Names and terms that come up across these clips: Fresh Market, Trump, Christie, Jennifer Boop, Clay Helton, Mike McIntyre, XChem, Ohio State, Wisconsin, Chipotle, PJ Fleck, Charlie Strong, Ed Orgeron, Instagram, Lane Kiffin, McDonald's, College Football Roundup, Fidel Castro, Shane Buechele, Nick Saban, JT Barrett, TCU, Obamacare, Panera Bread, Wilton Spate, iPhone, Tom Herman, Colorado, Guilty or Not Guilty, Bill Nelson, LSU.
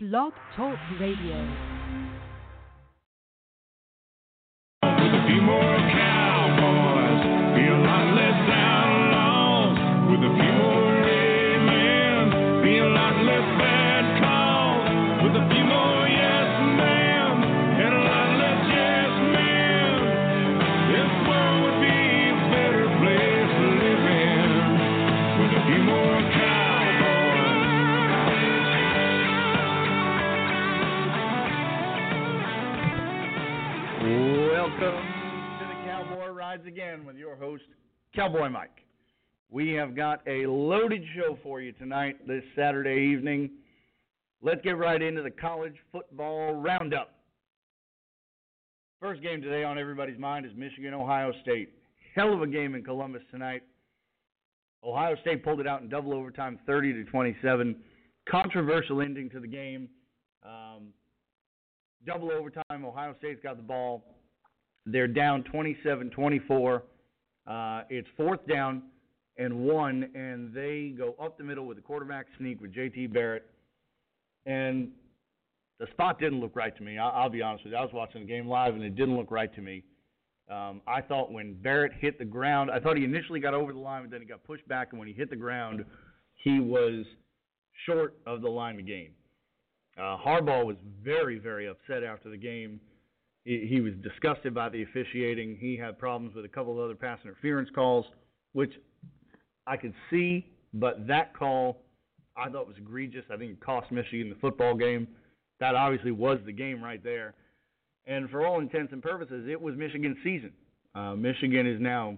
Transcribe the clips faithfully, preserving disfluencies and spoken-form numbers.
Blog Talk Radio. Be more cowboys, be a lot less outlaws. With a few more red men, be a lot less bad calls. With a few more yes men, and a lot less yes men, this world would be a better place to live in. With a few more cowboys. Welcome to the Cowboy Rides Again with your host, Cowboy Mike. We have got a loaded show for you tonight, this Saturday evening. Let's get right into the college football roundup. First game today on everybody's mind is Michigan, Ohio State. Hell of a game in Columbus tonight. Ohio State pulled it out in double overtime, thirty to twenty-seven. Controversial ending to the game. Um... Double overtime, Ohio State's got the ball. They're down twenty-seven twenty-four. Uh, it's fourth down and one, and they go up the middle with a quarterback sneak with J T Barrett. And the spot didn't look right to me. I- I'll be honest with you. I was watching the game live, and it didn't look right to me. Um, I thought when Barrett hit the ground, I thought he initially got over the line, but then he got pushed back, and when he hit the ground, he was short of the line of gain. Uh, Harbaugh was very, very upset after the game. He, he was disgusted by the officiating. He had problems with a couple of other pass interference calls, which I could see, but that call I thought was egregious. I think it cost Michigan the football game. That obviously was the game right there. And for all intents and purposes, it was Michigan's season. Uh, Michigan is now,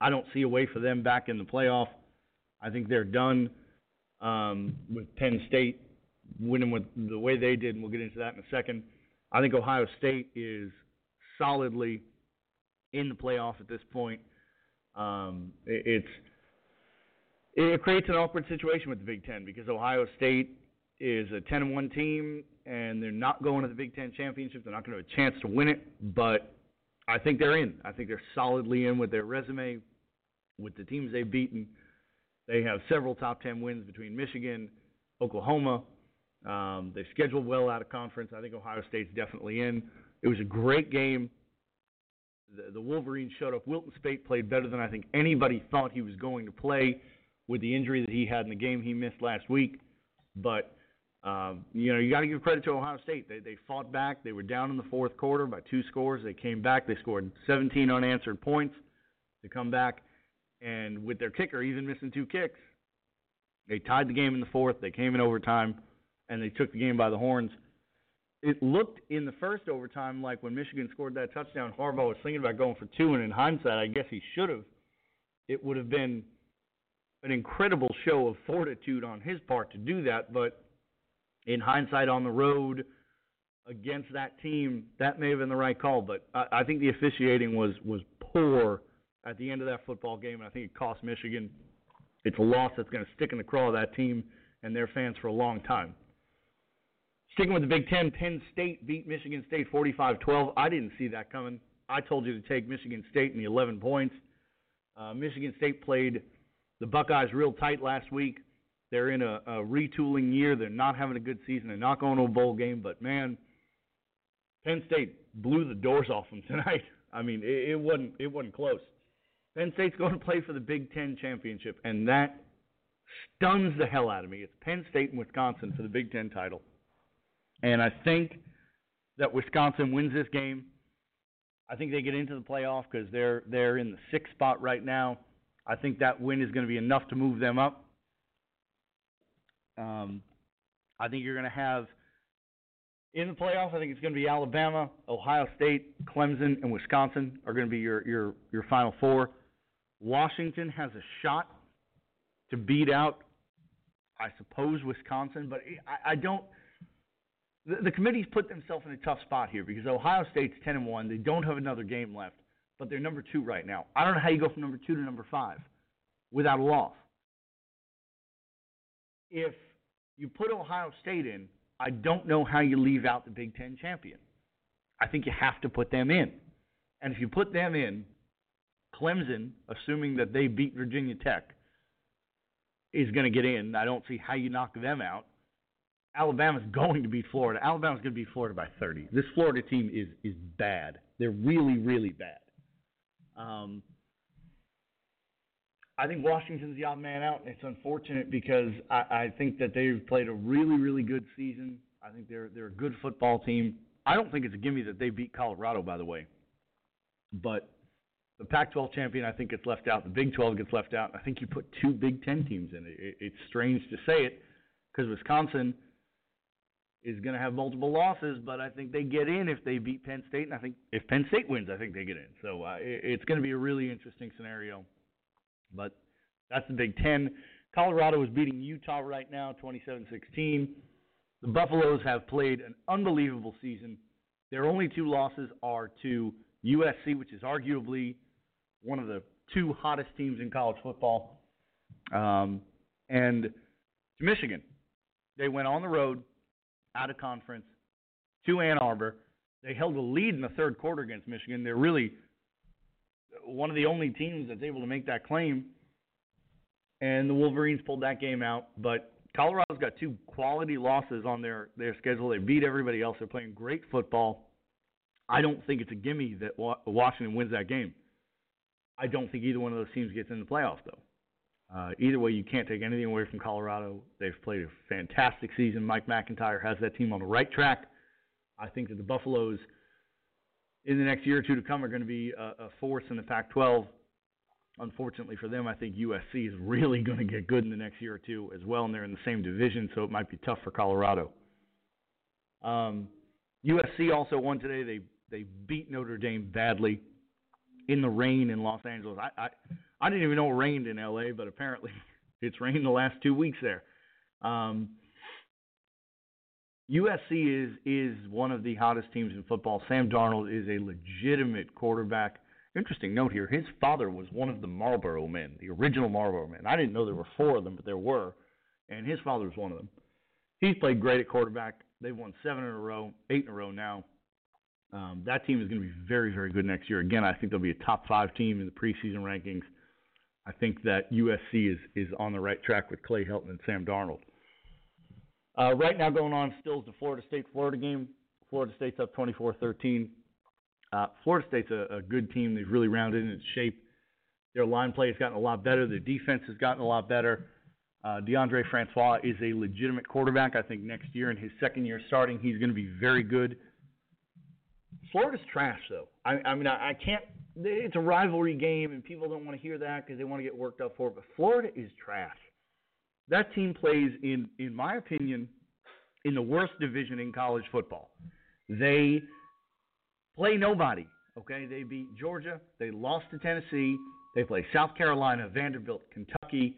I don't see a way for them back in the playoff. I think they're done um, with Penn State. Winning with the way they did, and we'll get into that in a second. I think Ohio State is solidly in the playoff at this point. Um, it's it creates an awkward situation with the Big Ten because Ohio State is a ten and one team, and they're not going to the Big Ten championship. They're not going to have a chance to win it, but I think they're in. I think they're solidly in with their resume, with the teams they've beaten. They have several top ten wins between Michigan, Oklahoma. Um, they scheduled well out of conference. I think Ohio State's definitely in. It was a great game. The, the Wolverines showed up. Wilton Spate played better than I think anybody thought he was going to play with the injury that he had in the game he missed last week. But, um, you know, you got to give credit to Ohio State. They, they fought back. They were down in the fourth quarter by two scores. They came back. They scored seventeen unanswered points to come back. And with their kicker, even missing two kicks, they tied the game in the fourth. They came in overtime. And they took the game by the horns. It looked in the first overtime like when Michigan scored that touchdown, Harbaugh was thinking about going for two, and in hindsight, I guess he should have. It would have been an incredible show of fortitude on his part to do that, but in hindsight, on the road against that team, that may have been the right call. But I, I think the officiating was, was poor at the end of that football game, and I think it cost Michigan. It's a loss that's going to stick in the craw of that team and their fans for a long time. Sticking with the Big Ten, Penn State beat Michigan State forty-five twelve. I didn't see that coming. I told you to take Michigan State in the eleven points. Uh, Michigan State played the Buckeyes real tight last week. They're in a, a retooling year. They're not having a good season. They're not going to a bowl game. But, man, Penn State blew the doors off them tonight. I mean, it, it wasn't it wasn't close. Penn State's going to play for the Big Ten championship, and that stuns the hell out of me. It's Penn State and Wisconsin for the Big Ten title. And I think that Wisconsin wins this game. I think they get into the playoff because they're they're in the sixth spot right now. I think that win is going to be enough to move them up. Um, I think you're going to have in the playoff. I think it's going to be Alabama, Ohio State, Clemson, and Wisconsin are going to be your your your final four. Washington has a shot to beat out, I suppose, Wisconsin, but I, I don't. The committee's put themselves in a tough spot here because Ohio State's ten and one. They don't have another game left, but they're number two right now. I don't know how you go from number two to number five without a loss. If you put Ohio State in, I don't know how you leave out the Big Ten champion. I think you have to put them in. And if you put them in, Clemson, assuming that they beat Virginia Tech, is going to get in. I don't see how you knock them out. Alabama's going to beat Florida. Alabama's going to beat Florida by thirty. This Florida team is is bad. They're really, really bad. Um, I think Washington's the odd man out. It's unfortunate because I, I think that they've played a really, really good season. I think they're they're a good football team. I don't think it's a gimme that they beat Colorado, by the way. But the Pac twelve champion, I think, gets left out. The Big twelve gets left out. I think you put two Big Ten teams in it. it it's strange to say it because Wisconsin is going to have multiple losses, but I think they get in if they beat Penn State, and I think if Penn State wins, I think they get in. So uh, it, it's going to be a really interesting scenario. But that's the Big Ten. Colorado is beating Utah right now, twenty-seven sixteen. The Buffaloes have played an unbelievable season. Their only two losses are to U S C, which is arguably one of the two hottest teams in college football, um, and to Michigan. They went on the road, out of conference, to Ann Arbor. They held a lead in the third quarter against Michigan. They're really one of the only teams that's able to make that claim, and the Wolverines pulled that game out. But Colorado's got two quality losses on their, their schedule. They beat everybody else. They're playing great football. I don't think it's a gimme that Washington wins that game. I don't think either one of those teams gets in the playoffs, though. Uh, either way, you can't take anything away from Colorado. They've played a fantastic season. Mike McIntyre has that team on the right track. I think that the Buffaloes in the next year or two to come are going to be a, a force in the Pac twelve. Unfortunately for them, I think U S C is really going to get good in the next year or two as well, and they're in the same division, so it might be tough for Colorado. Um, U S C also won today. They they beat Notre Dame badly in the rain in Los Angeles. I, I I didn't even know it rained in L A, but apparently it's rained the last two weeks there. Um, U S C is is one of the hottest teams in football. Sam Darnold is a legitimate quarterback. Interesting note here, his father was one of the Marlboro men, the original Marlboro men. I didn't know there were four of them, but there were, and his father was one of them. He's played great at quarterback. They've won seven in a row, eight in a row now. Um, that team is going to be very, very good next year. Again, I think they'll be a top five team in the preseason rankings. I think that U S C is is on the right track with Clay Helton and Sam Darnold. Uh, right now going on still is the Florida State-Florida game. Florida State's up twenty-four thirteen. Uh, Florida State's a, a good team. They've really rounded in its shape. Their line play has gotten a lot better. Their defense has gotten a lot better. Uh, DeAndre Francois is a legitimate quarterback. I think next year in his second year starting, he's going to be very good. Florida's trash, though. I, I mean, I, I can't – it's a rivalry game, and people don't want to hear that because they want to get worked up for it. But Florida is trash. That team plays, in, in my opinion, in the worst division in college football. They play nobody, okay? They beat Georgia. They lost to Tennessee. They play South Carolina, Vanderbilt, Kentucky.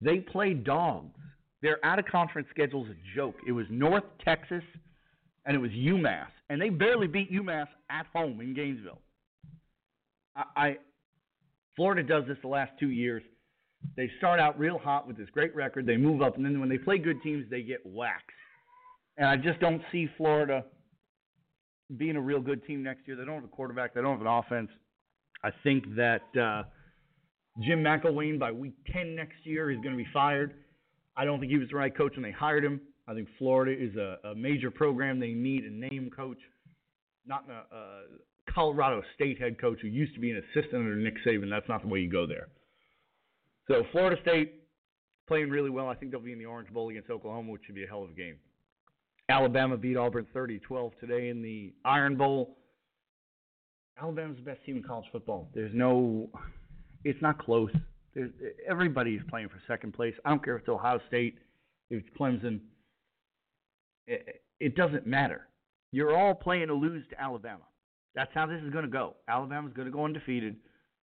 They play dogs. Their out-of-conference schedule is a joke. It was North Texas – and it was UMass, and they barely beat UMass at home in Gainesville. I, I Florida does this the last two years. They start out real hot with this great record. They move up, and then when they play good teams, they get waxed. And I just don't see Florida being a real good team next year. They don't have a quarterback. They don't have an offense. I think that uh, Jim McElwain by week ten next year is going to be fired. I don't think he was the right coach when they hired him. I think Florida is a, a major program. They need a name coach, not a, a Colorado State head coach who used to be an assistant under Nick Saban. That's not the way you go there. So Florida State playing really well. I think they'll be in the Orange Bowl against Oklahoma, which should be a hell of a game. Alabama beat Auburn thirty twelve today in the Iron Bowl. Alabama's the best team in college football. There's no – it's not close. There's, everybody is playing for second place. I don't care if it's Ohio State, if it's Clemson. It doesn't matter. You're all playing to lose to Alabama. That's how this is going to go. Alabama's going to go undefeated.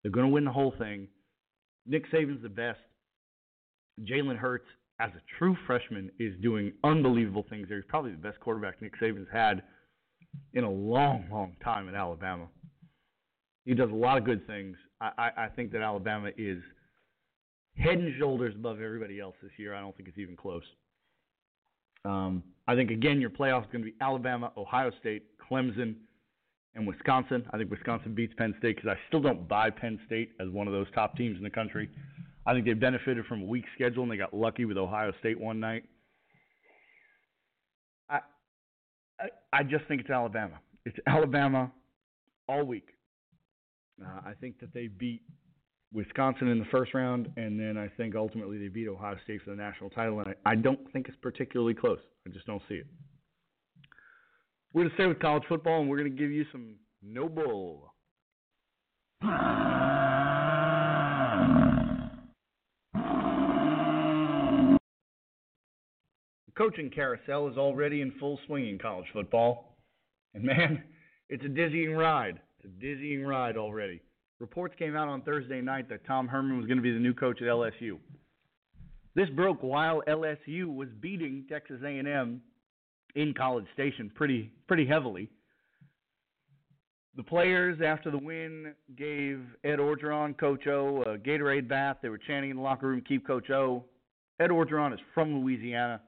They're going to win the whole thing. Nick Saban's the best. Jalen Hurts, as a true freshman, is doing unbelievable things there. He's probably the best quarterback Nick Saban's had in a long, long time at Alabama. He does a lot of good things. I, I, I think that Alabama is head and shoulders above everybody else this year. I don't think it's even close. Um, I think, again, your playoff is going to be Alabama, Ohio State, Clemson, and Wisconsin. I think Wisconsin beats Penn State because I still don't buy Penn State as one of those top teams in the country. I think they benefited from a weak schedule, and they got lucky with Ohio State one night. I, I just think it's Alabama. It's Alabama all week. Uh, I think that they beat Wisconsin in the first round, and then I think ultimately they beat Ohio State for the national title, and I, I don't think it's particularly close. I just don't see it. We're going to stay with college football, and we're going to give you some No Bull. The coaching carousel is already in full swing in college football, and man, it's a dizzying ride. It's a dizzying ride already. Reports came out on Thursday night that Tom Herman was going to be the new coach at L S U. This broke while L S U was beating Texas A and M in College Station pretty pretty heavily. The players, after the win, gave Ed Orgeron, Coach O, a Gatorade bath. They were chanting in the locker room, "Keep Coach O." Ed Orgeron is from Louisiana.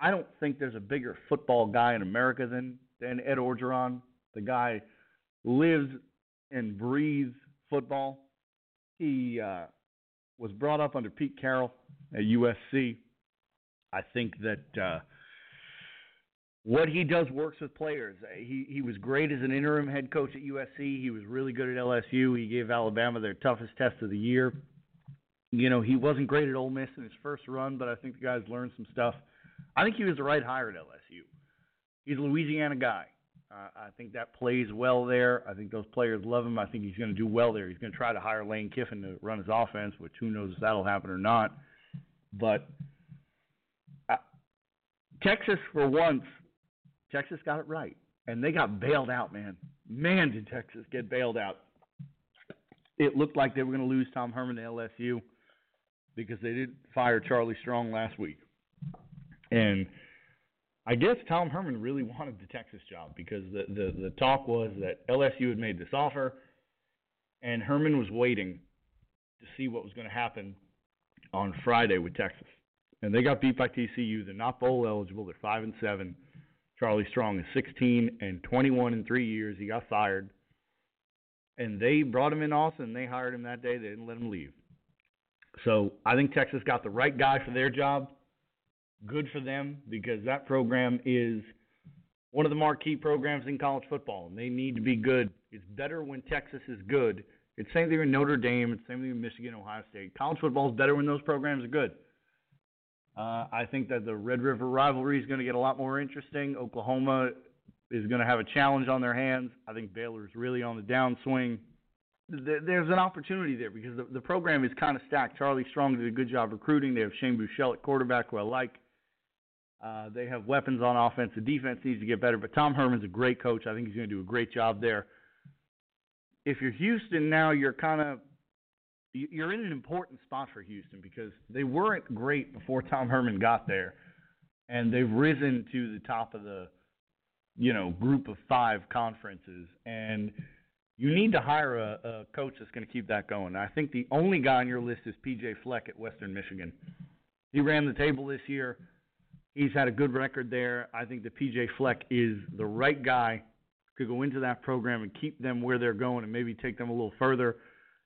I don't think there's a bigger football guy in America than, than Ed Orgeron. The guy lives and breathes football. He uh, was brought up under Pete Carroll at U S C. I think that... Uh, What he does works with players. He he was great as an interim head coach at U S C. He was really good at L S U. He gave Alabama their toughest test of the year. You know, he wasn't great at Ole Miss in his first run, but I think the guys learned some stuff. I think he was the right hire at L S U. He's a Louisiana guy. Uh, I think that plays well there. I think those players love him. I think he's going to do well there. He's going to try to hire Lane Kiffin to run his offense, which who knows if that'll happen or not. But uh, Texas, for once, Texas got it right, and they got bailed out, man. Man, did Texas get bailed out. It looked like they were going to lose Tom Herman to L S U because they didn't fire Charlie Strong last week. And I guess Tom Herman really wanted the Texas job because the, the, the talk was that L S U had made this offer, and Herman was waiting to see what was going to happen on Friday with Texas. And they got beat by T C U. They're not bowl eligible. They're five and seven. Charlie Strong is sixteen and twenty-one in three years. He got fired. And they brought him in Austin. They hired him that day. They didn't let him leave. So I think Texas got the right guy for their job. Good for them because that program is one of the marquee programs in college football, and they need to be good. It's better when Texas is good. It's the same thing with Notre Dame. It's the same thing with Michigan, Ohio State. College football is better when those programs are good. Uh, I think that the Red River rivalry is going to get a lot more interesting. Oklahoma is going to have a challenge on their hands. I think Baylor is really on the downswing. There's an opportunity there because the, the program is kind of stacked. Charlie Strong did a good job recruiting. They have Shane Buechele at quarterback, who I like. Uh, they have weapons on offense. The defense needs to get better, but Tom Herman's a great coach. I think he's going to do a great job there. If you're Houston now, you're kind of – You're in an important spot for Houston because they weren't great before Tom Herman got there, and they've risen to the top of the, you know, group of five conferences. And you need to hire a, a coach that's going to keep that going. I think the only guy on your list is P J Fleck at Western Michigan. He ran the table this year. He's had a good record there. I think that P J Fleck is the right guy to go into that program and keep them where they're going and maybe take them a little further.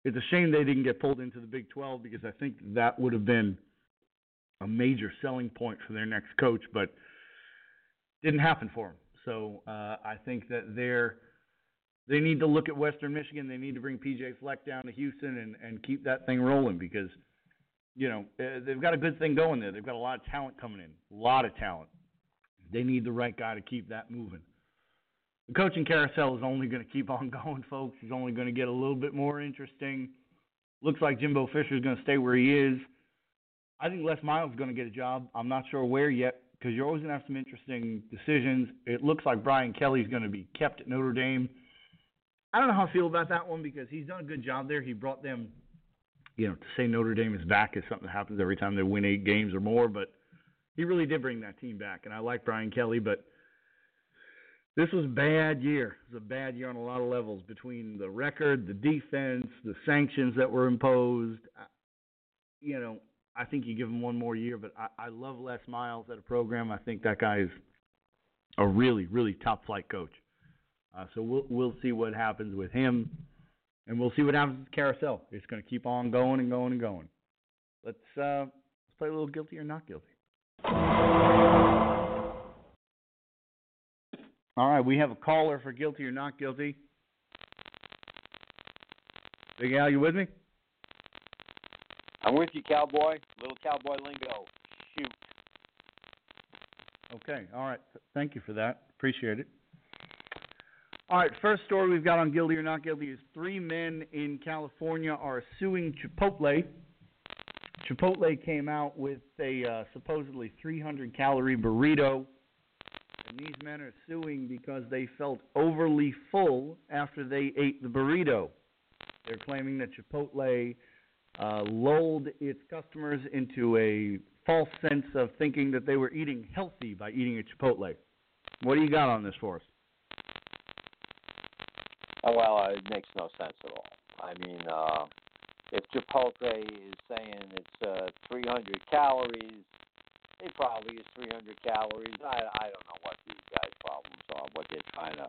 It's a shame they didn't get pulled into the Big twelve because I think that would have been a major selling point for their next coach, but didn't happen for them. So uh, I think that they're they need to look at Western Michigan. They need to bring P J Fleck down to Houston and, and keep that thing rolling because, you know, they've got a good thing going there. They've got a lot of talent coming in, a lot of talent. They need the right guy to keep that moving. The coaching carousel is only going to keep on going, folks. It's only going to get a little bit more interesting. Looks like Jimbo Fisher is going to stay where he is. I think Les Miles is going to get a job. I'm not sure where yet because you're always going to have some interesting decisions. It looks like Brian Kelly is going to be kept at Notre Dame. I don't know how I feel about that one because he's done a good job there. He brought them, you know, to say Notre Dame is back is something that happens every time they win eight games or more, but he really did bring that team back, and I like Brian Kelly, but this was a bad year. It was a bad year on a lot of levels between the record, the defense, the sanctions that were imposed. I, you know, I think you give him one more year, but I, I love Les Miles at a program. I think that guy is a really, really top-flight coach. Uh, so we'll we'll see what happens with him, and we'll see what happens with the carousel. It's going to keep on going and going and going. Let's, uh, let's play a little guilty or not guilty. All right, we have a caller for guilty or not guilty. Big Al, you with me? I'm with you, cowboy. Little cowboy lingo. Shoot. Okay, all right. Thank you for that. Appreciate it. All right, first story we've got on guilty or not guilty is three men in California are suing Chipotle. Chipotle came out with a uh, supposedly three hundred calorie burrito, and these men are suing because they felt overly full after they ate the burrito. They're claiming that Chipotle uh, lulled its customers into a false sense of thinking that they were eating healthy by eating at Chipotle. What do you got on this for us? Oh, well, uh, it makes no sense at all. I mean, uh, if Chipotle is saying it's uh, three hundred calories, it probably is three hundred calories. I, I don't know what these guys' problems are, what they're trying to,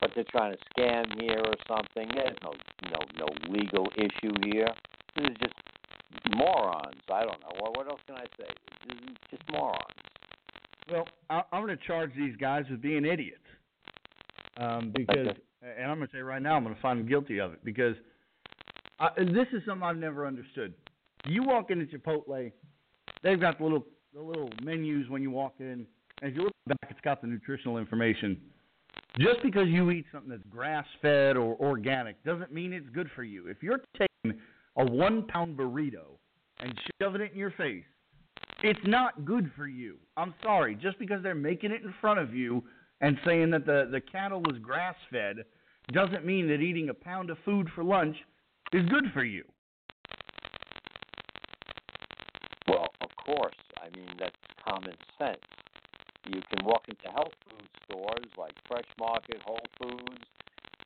what they're trying to scam here or something. There's no, no, no legal issue here. This is just morons. I don't know. What, what else can I say? This is just morons. Well, I, I'm going to charge these guys with being idiots um, because. And I'm going to say right now, I'm going to find them guilty of it because I, this is something I've never understood. You walk into Chipotle, they've got the little the little menus when you walk in. As you look back, it's got the nutritional information. Just because you eat something that's grass-fed or organic doesn't mean it's good for you. If you're taking a one-pound burrito and shoving it in your face, it's not good for you. I'm sorry. Just because they're making it in front of you and saying that the, the cattle was grass-fed doesn't mean that eating a pound of food for lunch is good for you. Well, of course. I mean, that's common sense. You can walk into health food stores like Fresh Market, Whole Foods,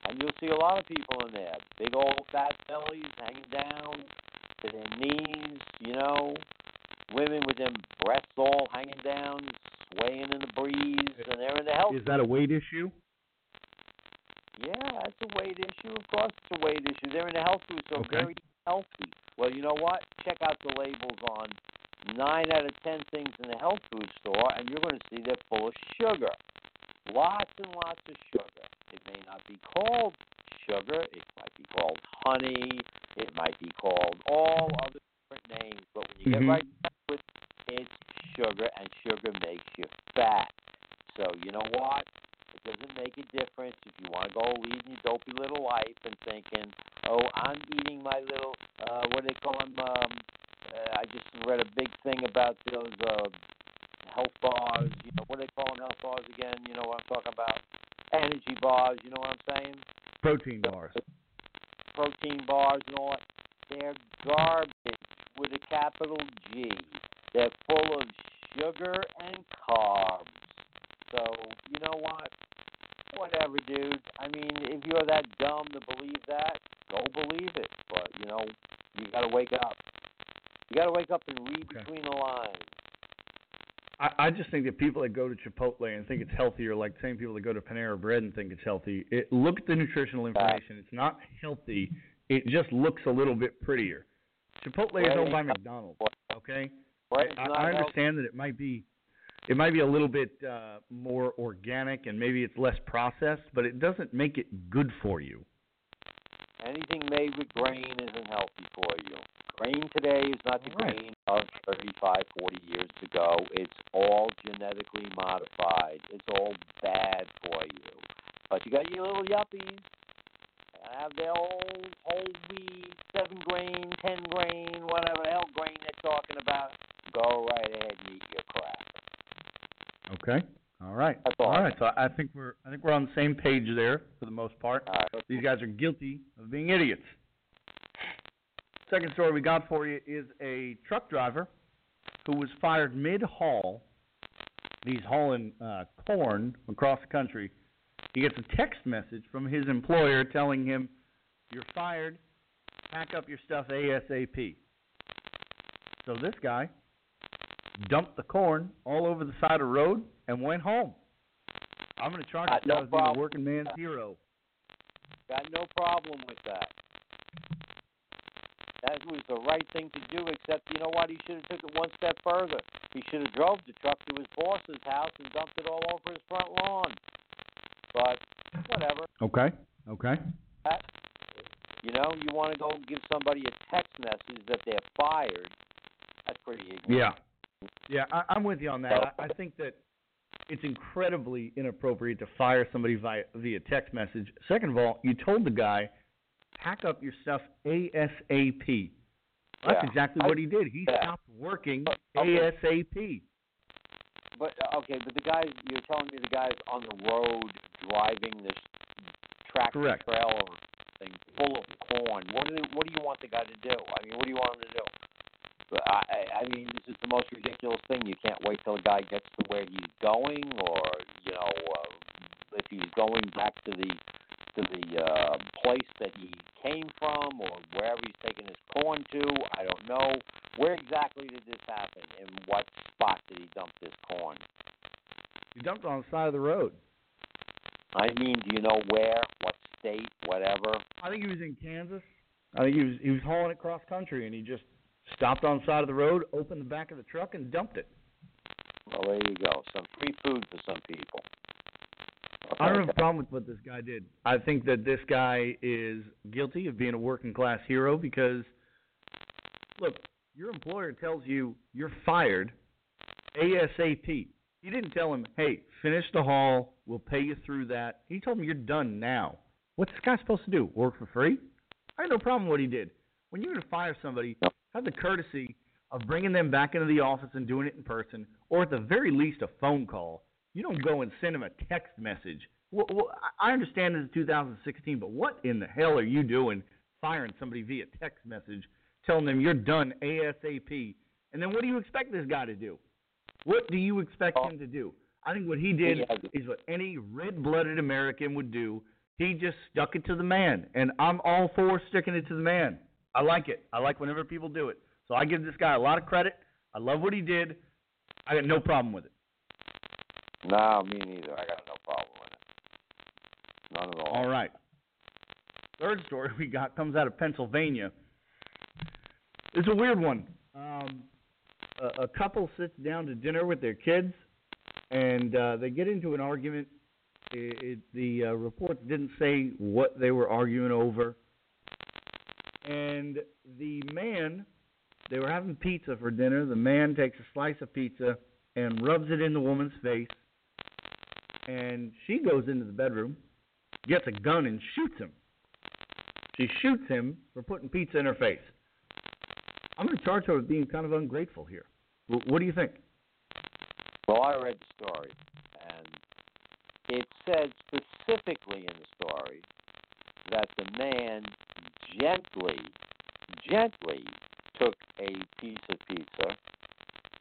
and you'll see a lot of people in there. Big old fat bellies hanging down to their knees, you know. Women with them breasts all hanging down, swaying in the breeze, and they're in the health. Is that a weight issue? Yeah, that's a weight issue. Of course it's a weight issue. They're in the health food, so okay. Very healthy. Well, you know what? Check out the labels on nine out of ten things in the health food store, and you're going to see they're full of sugar. Lots and lots of sugar. It may not be called sugar. It might be called honey. It might be called all other different names. But when you mm-hmm. get right with it's sugar, and sugar makes you fat. So you know what? It doesn't make a difference if you want to go lead your dopey little life and thinking, oh, I'm eating my little, uh, what do they call them? Um, uh, I just read a big thing about those uh, health bars. You know, what do they call them, health bars again? You know what I'm talking about? Energy bars, you know what I'm saying? Protein bars. Protein bars and all that. They're garbage with a capital G. They're full of sugar and carbs. So, you know what? Whatever, dude. I mean, if you're that dumb to believe that, go believe it. But, you know, you got to wake up. You got to wake up and read okay. between the lines. I, I just think that people that go to Chipotle and think it's healthy are like the same people that go to Panera Bread and think it's healthy. It, look at the nutritional information. It's not healthy. It just looks a little bit prettier. Chipotle Bread is owned by McDonald's, okay? Right. I, I understand that it might be, it might be a little bit uh, more organic and maybe it's less processed, but it doesn't make it good for you. Anything made with grain isn't healthy for you. Grain today is not the right. grain of thirty-five, forty years ago. It's all genetically modified. It's all bad for you. But you got your little yuppies. I have their old, old wheat, seven grain, ten grain, whatever the hell grain they're talking about. Go right ahead and eat your crap. Okay. All right. That's all. All right. So I think we're I think we're on the same page there for the most part. All right. These guys are guilty of being idiots. Second story we got for you is a truck driver who was fired mid-haul. He's hauling uh, corn across the country. He gets a text message from his employer telling him, "You're fired. Pack up your stuff ASAP." So this guy dumped the corn all over the side of the road and went home. I'm going to charge him with being a working man's hero. Got no problem with that. That was the right thing to do, except, you know what, he should have took it one step further. He should have drove the truck to his boss's house and dumped it all over his front lawn. Okay. Okay. You know, you want to go give somebody a text message that they're fired. That's pretty ignorant. Yeah. Yeah, I, I'm with you on that. I, I think that it's incredibly inappropriate to fire somebody via, via text message. Second of all, you told the guy, pack up your stuff ASAP. That's yeah. exactly what he did. He yeah. stopped working but, okay. ASAP. But, okay, but the guys, you're telling me the guy's on the road driving this tractor Correct. trailer thing full of corn. What do, they, what do you want the guy to do? I mean, what do you want him to do? I, I mean, this is the most ridiculous thing. You can't wait till a guy gets to where he's going, or you know, uh, if he's going back to the to the uh, place that he came from, or wherever he's taking his corn to. I don't know. Where exactly did this happen, and what spot did he dump this corn? He dumped it on the side of the road. I mean, do you know where, what state, whatever? I think he was in Kansas. I think he was he was hauling it cross country, and he just stopped on the side of the road, opened the back of the truck, and dumped it. Well, there you go. Some free food for some people. Okay. I don't have a problem with what this guy did. I think that this guy is guilty of being a working-class hero because, look, your employer tells you you're fired ASAP. He didn't tell him, hey, finish the haul, we'll pay you through that. He told him you're done now. What's this guy supposed to do, work for free? I have no problem with what he did. When you're going to fire somebody, have the courtesy of bringing them back into the office and doing it in person, or at the very least a phone call. You don't go and send them a text message. Well, well, I understand this is two thousand sixteen, but what in the hell are you doing firing somebody via text message, telling them you're done ASAP? And then what do you expect this guy to do? What do you expect him to do? I think what he did is what any red-blooded American would do. He just stuck it to the man, and I'm all for sticking it to the man. I like it. I like whenever people do it. So I give this guy a lot of credit. I love what he did. I got no problem with it. No, me neither. I got no problem with it. None at all. All right. Third story we got comes out of Pennsylvania. It's a weird one. Um, a, a couple sits down to dinner with their kids, and uh, they get into an argument. It, it, the uh, report didn't say what they were arguing over. And the man, they were having pizza for dinner. The man takes a slice of pizza and rubs it in the woman's face. And she goes into the bedroom, gets a gun, and shoots him. She shoots him for putting pizza in her face. I'm going to charge her with being kind of ungrateful here. What do you think? Well, I read the story, and it said specifically in the story that the man gently, gently took a piece of pizza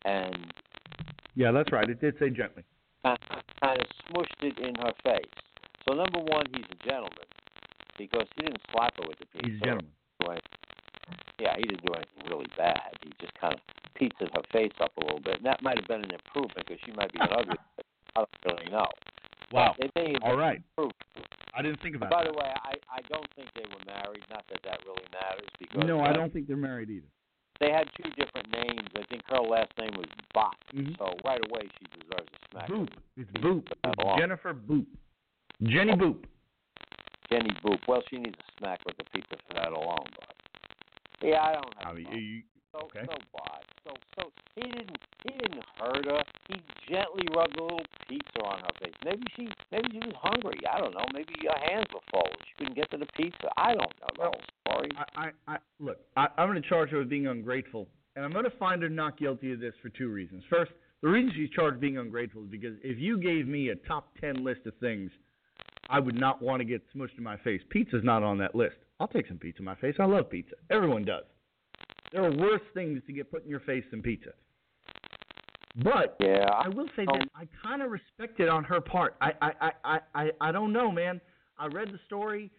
and... Yeah, that's right. It did say gently. Kind of smushed it in her face. So, number one, he's a gentleman because he didn't slap her with the pizza. He's a gentleman. Right. Yeah, he didn't do anything really bad. He just kind of pizzaed her face up a little bit. And that might have been an improvement because she might be an ugly. I don't really know. Wow. It may have been All right. An I didn't think about it. By that. the way, I, I don't think they were married. Not that that really matters. Because no, I don't think they're married either. They had two different names. I think her last name was Bot. Mm-hmm. So right away she deserves a smack. Boop. It's Boop. It's Jennifer Boop. Jenny oh. Boop. Jenny Boop. Well, she needs a smack with the people for that alone. But yeah, I don't have I mean, you, so, okay. so Bot. So so he didn't he didn't hurt her. He gently rubbed a little pizza on her face. Maybe she maybe she was hungry. I don't know. Maybe her hands were full. She couldn't get to the pizza. I don't know. Well, I, I, I, look, I, I'm going to charge her with being ungrateful, and I'm going to find her not guilty of this for two reasons. First, the reason she's charged being ungrateful is because if you gave me a top ten list of things, I would not want to get smushed in my face. Pizza's not on that list. I'll take some pizza in my face. I love pizza. Everyone does. There are worse things to get put in your face than pizza. But yeah, I will say um, that I kind of respect it on her part. I, I, I, I, I don't know, man. I read the story,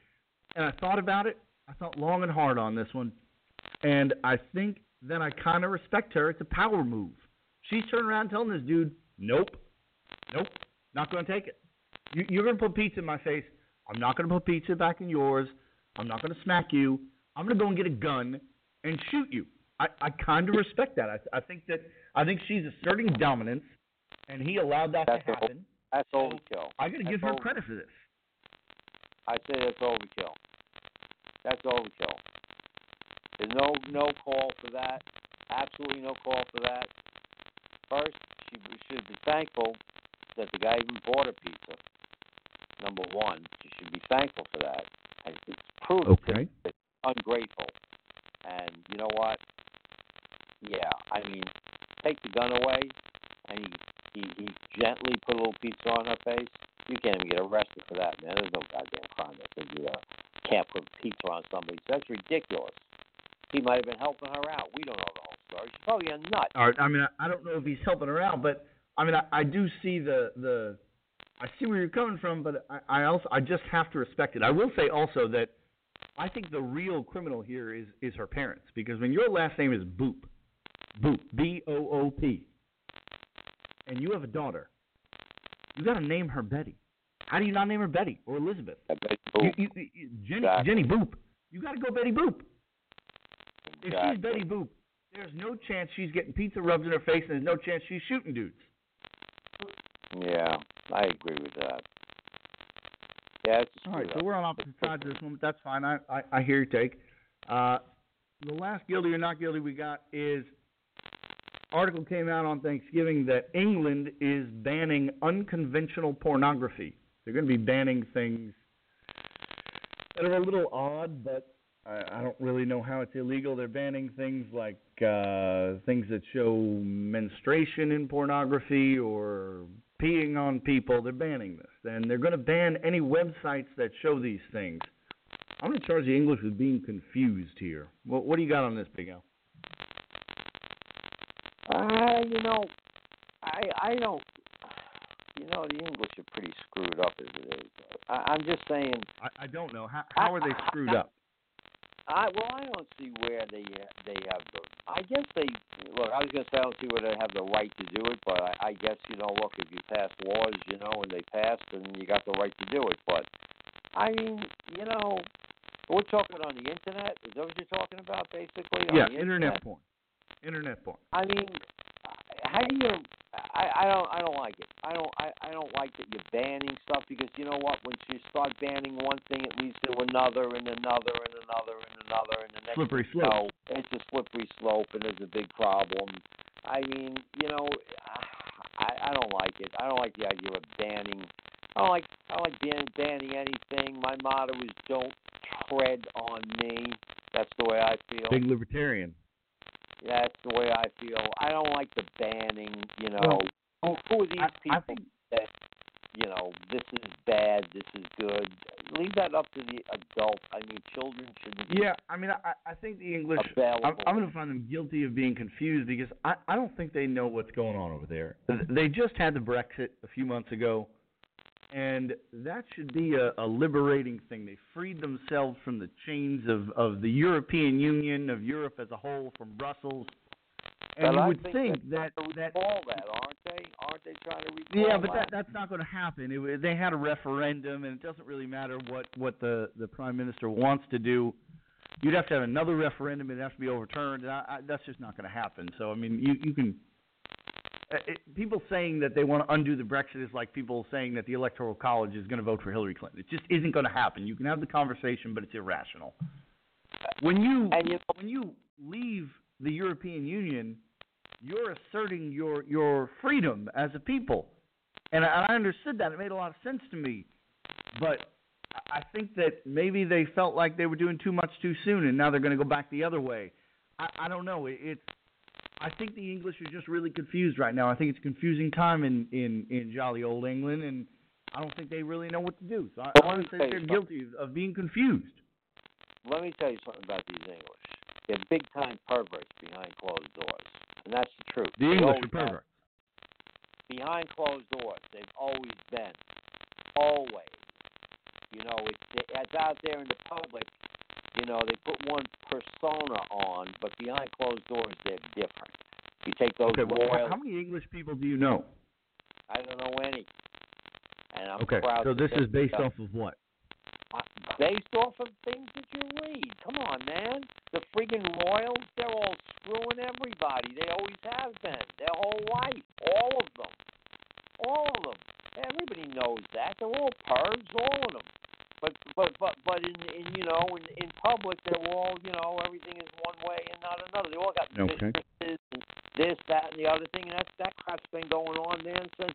and I thought about it. I thought long and hard on this one, and I think that I kind of respect her. It's a power move. She's turning around telling this dude, nope, nope, not going to take it. You, you're going to put pizza in my face. I'm not going to put pizza back in yours. I'm not going to smack you. I'm going to go and get a gun and shoot you. I, I kind of respect that. I, I think that I think she's asserting dominance, and he allowed that that's to happen. Old, that's old, Joe. I got to give her credit for this. I say that's overkill. That's overkill. There's no no call for that. Absolutely no call for that. First, she should be thankful that the guy even bought a pizza. Number one, she should be thankful for that. And it's proven okay. It's ungrateful. And you know what? Yeah, I mean, take the gun away, and he, he, he gently put a little pizza on her face. You can't even get arrested for that, man. There's no goddamn crime that they do that. Can't put pizza on somebody. That's ridiculous. He might have been helping her out. We don't know the whole story. She's probably a nut. All right, I mean, I don't know if he's helping her out, but I mean, I, I do see the, the I see where you're coming from, but I, I also I just have to respect it. I will say also that I think the real criminal here is is her parents, because when your last name is Boop, Boop, B O O P, and you have a daughter, you got to name her Betty. How do you not name her Betty or Elizabeth? You, you, you, Jenny, exactly. Jenny Boop. You got to go Betty Boop. Exactly. If she's Betty Boop, there's no chance she's getting pizza rubbed in her face, and there's no chance she's shooting dudes. Yeah, I agree with that. Yeah, it's all right. So we're on opposite sides of this moment. That's fine. I, I, I hear your take. Uh, the last guilty or not guilty we got is article came out on Thanksgiving that England is banning unconventional pornography. They're going to be banning things that are a little odd, but I, I don't really know how it's illegal. They're banning things like uh, things that show menstruation in pornography or peeing on people. They're banning this. And they're going to ban any websites that show these things. I'm going to charge the English with being confused here. What, what do you got on this, Big Al? Uh, you know, I I don't. You know, the English are pretty screwed up as it is. I, I'm just saying. I, I don't know how how are they screwed I, up. I well, I don't see where they they have the. I guess they look. I was gonna say I don't see where they have the right to do it, but I, I guess you know. Look, if you pass laws, you know, and they passed, then you got the right to do it. But I mean, you know, we're talking on the internet. Is that what you're talking about, basically? Yeah, on the internet porn. Internet porn. I mean, how do you? I, I don't. I don't like it. I don't. I, I don't like that you're banning stuff, because you know what? When you start banning one thing, it leads to another and another and another and another and the next. Slippery slope. No, it's a slippery slope, and there's a big problem. I mean, you know, I, I don't like it. I don't like the idea of banning. I don't like. I don't like ban, banning anything. My motto is "Don't tread on me." That's the way I feel. Big libertarian. Yeah, that's the way I feel. I don't like the banning, you know. Well, who are these I, people I think, that, you know, this is bad, this is good? Leave that up to the adult. I mean, children shouldn't be. Yeah, I mean, I, I think the English, available. I'm, I'm going to find them guilty of being confused, because I, I don't think they know what's going on over there. They just had the Brexit a few months ago, and that should be a, a liberating thing. They freed themselves from the chains of, of the European Union, of Europe as a whole, from Brussels. And but you I would think, think that that, that, recall that aren't they? Aren't they trying to recall Yeah, but that, that that's not going to happen. It, they had a referendum, and it doesn't really matter what, what the, the prime minister wants to do. You'd have to have another referendum. It'd have to be overturned. And I, I, that's just not going to happen. So I mean, you you can. Uh, it, people saying that they want to undo the Brexit is like people saying that the Electoral College is going to vote for Hillary Clinton. It just isn't going to happen. You can have the conversation, but it's irrational. When you, and you when you leave the European Union, you're asserting your, your freedom as a people. And I, and I understood that. It made a lot of sense to me. But I think that maybe they felt like they were doing too much too soon, and now they're going to go back the other way. I, I don't know. It, it's... I think the English are just really confused right now. I think it's confusing time in, in, in jolly old England, and I don't think they really know what to do. So I, I want to say they're guilty of being confused. Let me tell you something about these English. They're big-time perverts behind closed doors, and that's the truth. The English are perverts. Behind closed doors, they've always been. Always. You know, it's, it's out there in the public. You know, they put one persona on, but behind closed doors, they're different. You take those okay, well, royal... How many English people do you know? I don't know any. And I'm okay, proud so this is based stuff. off of what? Uh, based off of things that you read. Come on, man. The friggin' royals, they're all screwing everybody. They always have been. Their whole life. All of them. All of them. Everybody knows that. They're all pervs, all of them. But but but but in, in you know in, in public they're all you know everything is one way and not another. They all got okay. businesses and this, that, and the other thing, and that's that crap's been going on there since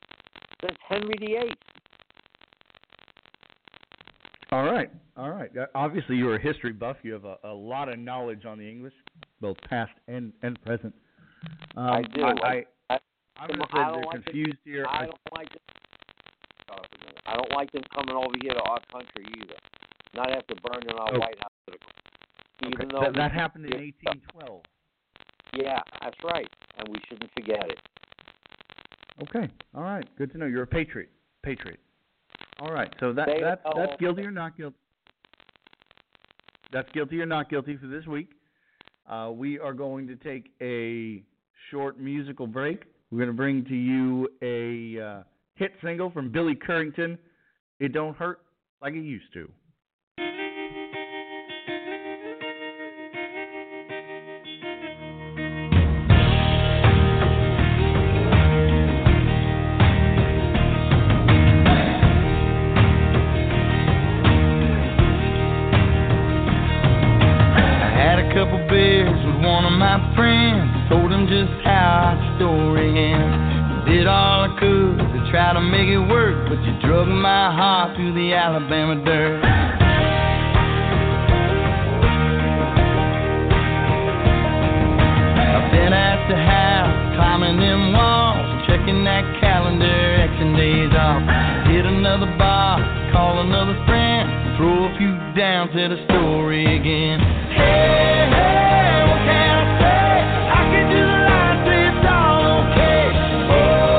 since Henry the Eighth. All right, all right. Uh, obviously, you're a history buff. You have a, a lot of knowledge on the English, both past and and present. Um, I do. I, I, I, I'm I just don't like confused them. here. I don't like them. I don't like them coming over here to our country either. Not after burning our okay. White House. To the ground. Even okay. though that, that happened in eighteen twelve. Yeah, that's right, and we shouldn't forget it. Okay. All right. Good to know. You're a patriot. Patriot. All right, so that, that that's guilty or not guilty. That's guilty or not guilty for this week. Uh, we are going to take a short musical break. We're going to bring to you a uh, hit single from Billy Currington, It Don't Hurt Like It Used To. Try to make it work, but you drug my heart through the Alabama dirt. I've been at the house, climbing them walls, checking that calendar, Xing days off. Hit another bar, call another friend, throw a few downs at a story again. Hey, hey, what can I say? I can do the line, say it's all okay. Oh,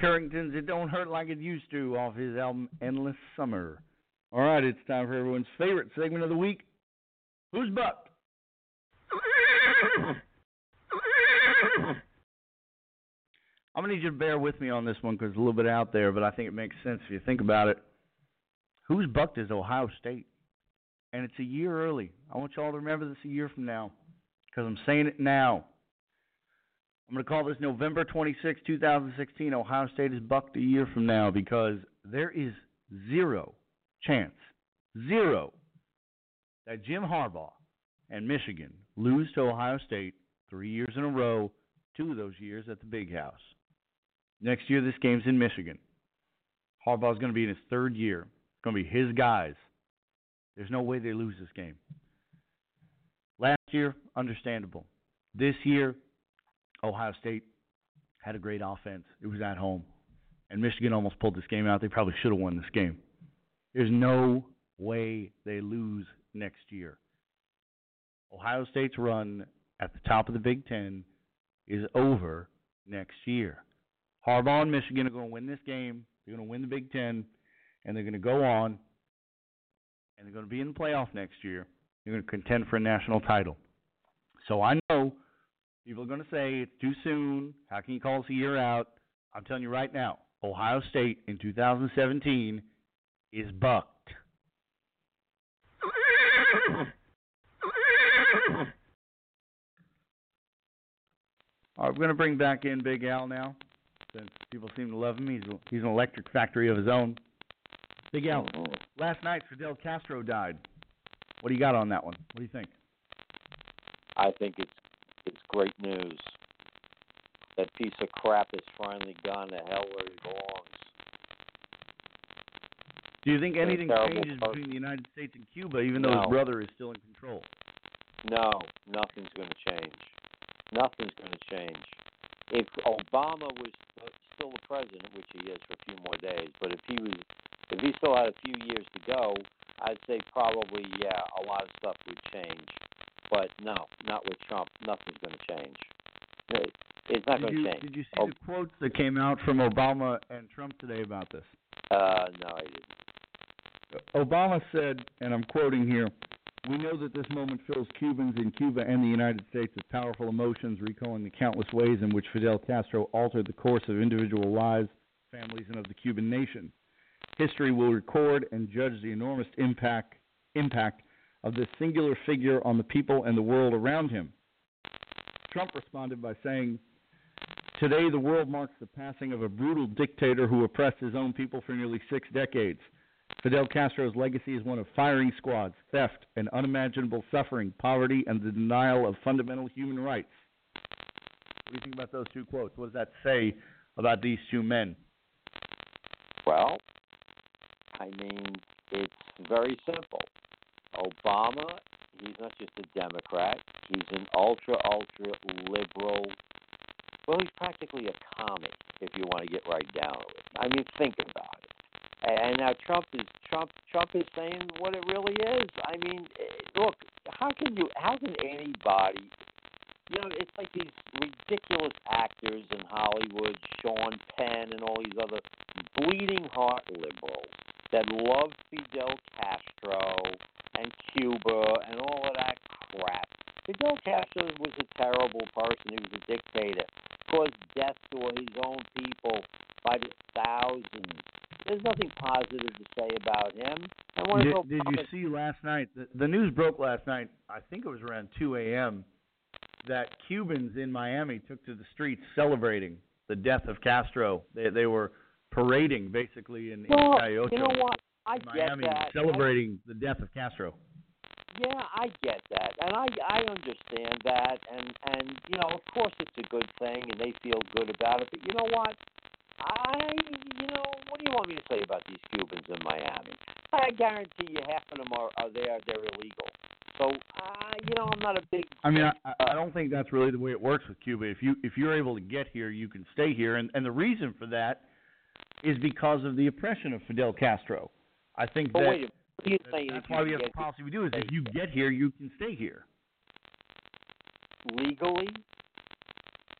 Currington's It Don't Hurt Like It Used To off his album Endless Summer. All right, it's time for everyone's favorite segment of the week. Who's bucked? I'm going to need you to bear with me on this one because it's a little bit out there, but I think it makes sense if you think about it. Who's bucked is Ohio State, and it's a year early. I want you all to remember this a year from now because I'm saying it now. I'm going to call this November twenty-sixth, twenty sixteen. Ohio State is bucked a year from now because there is zero chance, zero, that Jim Harbaugh and Michigan lose to Ohio State three years in a row, two of those years at the Big House. Next year, this game's in Michigan. Harbaugh's going to be in his third year. It's going to be his guys. There's no way they lose this game. Last year, understandable. This year, Ohio State had a great offense. It was at home. And Michigan almost pulled this game out. They probably should have won this game. There's no way they lose next year. Ohio State's run at the top of the Big Ten is over next year. Harbaugh and Michigan are going to win this game. They're going to win the Big Ten, and they're going to go on, and they're going to be in the playoff next year. They're going to contend for a national title. So I know people are going to say it's too soon. How can you call us a year out? I'm telling you right now, Ohio State in two thousand seventeen is bucked. All right, we're going to bring back in Big Al now, since people seem to love him. He's, he's an electric factory of his own. Big Al, oh, oh. last night Fidel Castro died. What do you got on that one? What do you think? I think it's it's great news. That piece of crap has finally gone to hell where he belongs. Do you think anything changes person. between the United States and Cuba, even no. though his brother is still in control? No, nothing's going to change. Nothing's going to change. If Obama was still the president, which he is for a few more days, but if he was, if he still had a few years to go, I'd say probably, yeah, a lot of stuff would change. But no, not with Trump. Nothing's going to change. It's not going to change. Did you see oh. the quotes that came out from Obama and Trump today about this? Uh, no, I didn't. Obama said, and I'm quoting here, "We know that this moment fills Cubans in Cuba and the United States with powerful emotions, recalling the countless ways in which Fidel Castro altered the course of individual lives, families, and of the Cuban nation. History will record and judge the enormous impact impact of this singular figure on the people and the world around him." Trump responded by saying, "Today the world marks the passing of a brutal dictator who oppressed his own people for nearly six decades. Fidel Castro's legacy is one of firing squads, theft, and unimaginable suffering, poverty, and the denial of fundamental human rights." What do you think about those two quotes? What does that say about these two men? Well, I mean, it's very simple. Obama, he's not just a Democrat. He's an ultra, ultra liberal. Well, he's practically a comic, if you want to get right down to it. I mean, think about it. And now Trump is Trump. Trump is saying what it really is. I mean, look, how can you? How can anybody? You know, it's like these ridiculous actors in Hollywood, Sean Penn, and all these other bleeding heart liberals that love Fidel Castro and Cuba and all of that crap. Fidel Castro was a terrible person. He was a dictator. Caused death to his own people by the thousands. There's nothing positive to say about him. I want to did, did you see last night, the, the news broke last night, I think it was around two a.m., that Cubans in Miami took to the streets celebrating the death of Castro. They, they were parading, basically, in, well, in Coyote. You know what? I get Miami, that. Celebrating I, the death of Castro. Yeah, I get that. And I, I understand that. And, and, you know, of course it's a good thing, and they feel good about it. But you know what? I, you know, what do you want me to say about these Cubans in Miami? I guarantee you half of them are, are there, they're illegal. So, uh, you know, I'm not a big... I mean, I, I don't think that's really the way it works with Cuba. If, you, if you're able to get here, you can stay here. And, and the reason for that is because of the oppression of Fidel Castro. I think that... Wait, you that that's why we have the policy we do is if you get here, you can stay here. Legally?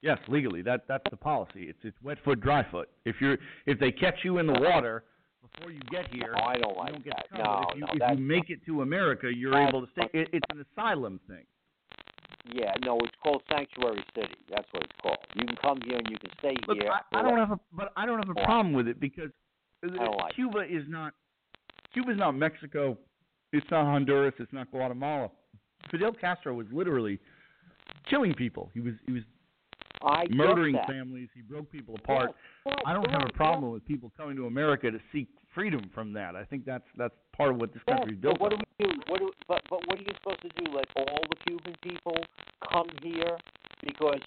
Yes, legally. That that's the policy. It's it's wet foot, dry foot. If you're if they catch you in the water before you get here, no, I don't like you don't get that. No, if you, no, if you make it to America, you're able to stay. It, it's an asylum thing. Yeah, no, it's called sanctuary city. That's what it's called. You can come here and you can stay Look, here. I, I don't have a but I don't have a problem with it because like Cuba it. is not Cuba's not Mexico. It's not Honduras. It's not Guatemala. Fidel Castro was literally killing people. He was he was. I murdering families. He broke people apart. Yeah, well, I don't well, have a problem well, with people coming to America to seek freedom from that. I think that's that's part of what this country yeah, built but what on. do we do? What do we, but, but what are you supposed to do? Let all the Cuban people come here because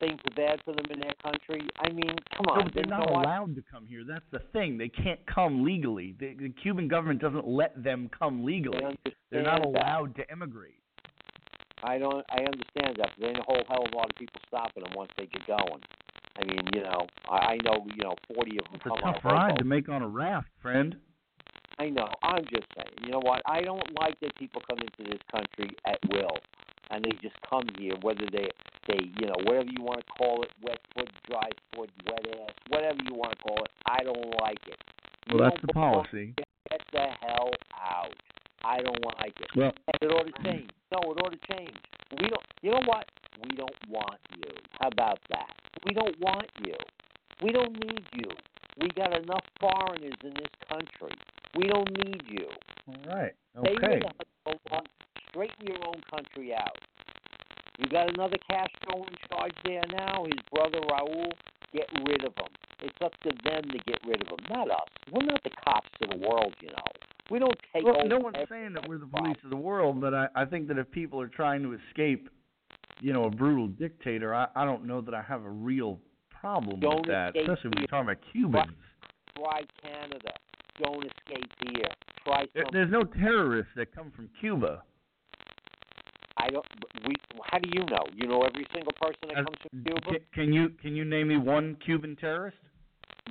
things are bad for them in their country? I mean, come on. No, but they're not no allowed to come here. That's the thing. They can't come legally. The, the Cuban government doesn't let them come legally. They're not allowed that. to immigrate. I don't. I understand that, but there ain't a whole hell of a lot of people stopping them once they get going. I mean, you know, I, I know, you know, forty of them. It's come a tough on a ride to make on a raft, friend. I know. I'm just saying. You know what? I don't like that people come into this country at will, and they just come here, whether they, they, you know, whatever you want to call it, wet foot, dry foot, wet ass, whatever you want to call it. I don't like it. Well, you that's the policy. Get the hell out. I don't like it. Well, it ought to change. No, it ought to change. We don't. You know what? We don't want you. How about that? We don't want you. We don't need you. We got enough foreigners in this country. We don't need you. All right. Okay. Straighten your own country out. You got another Castro in charge there now. His brother Raul. Get rid of them. It's up to them to get rid of them, not us. We're not the cops of the world, you know. We don't take well, over. No one's saying that we're the police of the world, but I, I think that if people are trying to escape, you know, a brutal dictator, I, I don't know that I have a real problem don't with that, especially when you're talking about Cubans. Try, try Canada. Don't escape here. Try there, there's no terrorists that come from Cuba. I don't. We. How do you know? You know every single person that uh, comes from Cuba. Can you can you name me one Cuban terrorist?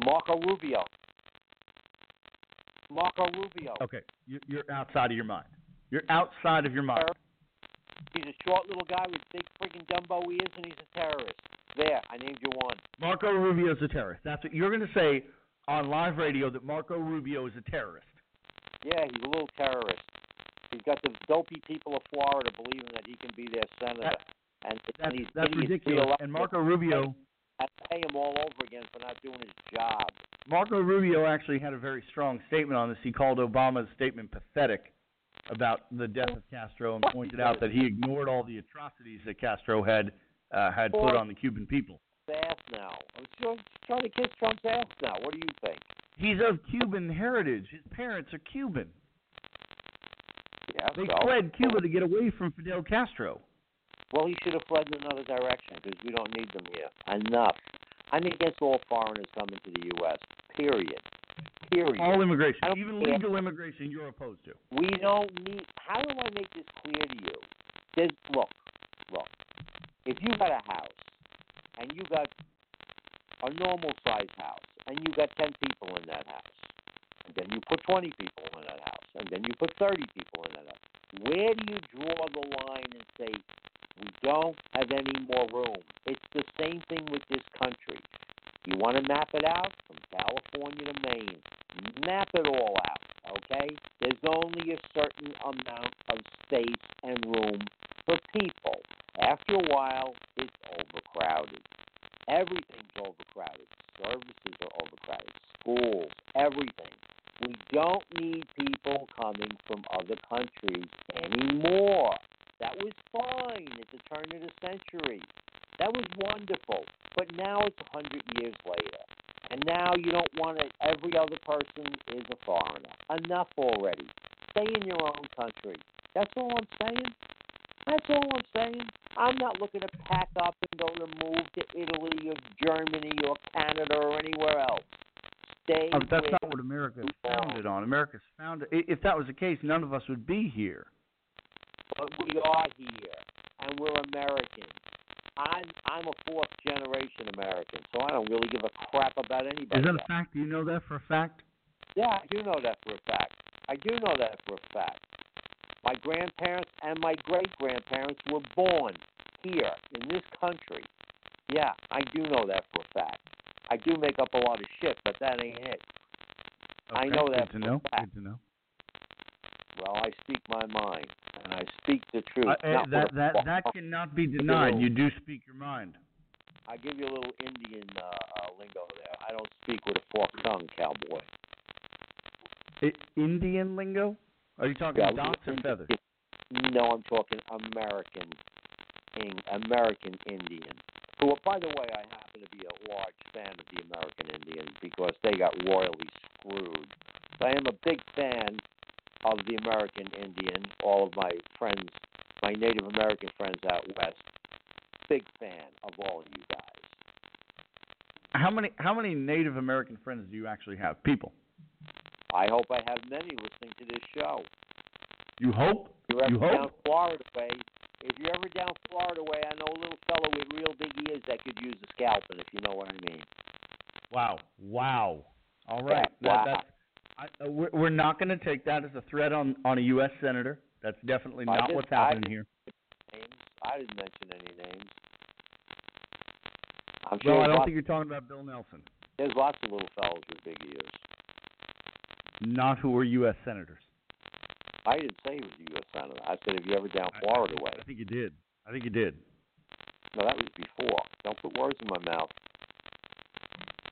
Marco Rubio. Marco Rubio. Okay, you're outside of your mind. You're outside of your mind. He's a short little guy with big freaking Dumbo ears, and he's a terrorist. There, I named you one. Marco Rubio's a terrorist. That's what you're going to say on live radio, that Marco Rubio is a terrorist. Yeah, he's a little terrorist. He's got the dopey people of Florida believing that he can be their senator. That, and that's, and he's, that's he's ridiculous. And Marco Rubio... I pay him all over again for not doing his job. Marco Rubio actually had a very strong statement on this. He called Obama's statement pathetic about the death of Castro and pointed out that he ignored all the atrocities that Castro had uh, had put on the Cuban people. Ass now. I'm sure trying to kiss Trump's ass now. What do you think? He's of Cuban heritage. His parents are Cuban. Yeah, they so. fled Cuba to get away from Fidel Castro. Well, he should have fled in another direction because we don't need them here. Enough. I'm against all foreigners coming to the U S, period. Period. All immigration, even care. legal immigration, you're opposed to. We don't need – how do I make this clear to you? There's, look, look, if you got a house and you got a normal-sized house and you got ten people in that house, and then you put twenty people in that house, and then you put thirty people in that house, where do you draw the line and say – we don't have any more room? It's the same thing with this country. You want to map it out? From California to Maine. Map it all out, okay? There's only a certain amount of space and room for people. After a while, it's overcrowded. Everything's overcrowded. Services are overcrowded. Schools, everything. We don't need people coming from other countries anymore. That was fine at the turn of the century. That was wonderful. But now it's one hundred years later. And now you don't want it. Every other person is a foreigner. Enough already. Stay in your own country. That's all I'm saying. That's all I'm saying. I'm not looking to pack up and go to move to Italy or Germany or Canada or anywhere else. Stay oh, That's not what America is founded on. America's founded. If that was the case, none of us would be here. But we are here, and we're American. I'm I'm a fourth generation American, so I don't really give a crap about anybody. Is that a fact? Do you know that for a fact? Yeah, I do know that for a fact. I do know that for a fact. My grandparents and my great grandparents were born here in this country. Yeah, I do know that for a fact. I do make up a lot of shit, but that ain't it. Okay, I know that for a fact. Good to know. Well, I speak my mind, and I speak the truth. Uh, uh, that that, that cannot be denied. You do speak your mind. I give you a little Indian uh, uh, lingo there. I don't speak with a forked tongue, cowboy. It, Indian lingo? Are you talking yeah, dots or feathers? No, I'm talking American, American Indian. Who, by the way, I happen to be a large fan of the American Indian because they got royally screwed. So I am a big fan of the American Indian, all of my friends, my Native American friends out west, big fan of all of you guys. How many how many Native American friends do you actually have, people? I hope I have many listening to this show. You hope? You, you hope? Down Florida way, If you're ever down Florida way, I know a little fellow with real big ears that could use a scalpel, if you know what I mean. Wow. Wow. All right. Wow. That, that's, I, we're, we're not going to take that as a threat on, on a U S senator. That's definitely not what's happening I here. Names. I didn't mention any names. I'm sure well, I don't think you're talking about Bill Nelson. There's lots of little fellows with big ears. Not who are U S senators. I didn't say he was a U S senator. I said, have you ever down Florida way? I think you did. I think you did. No, that was before. Don't put words in my mouth.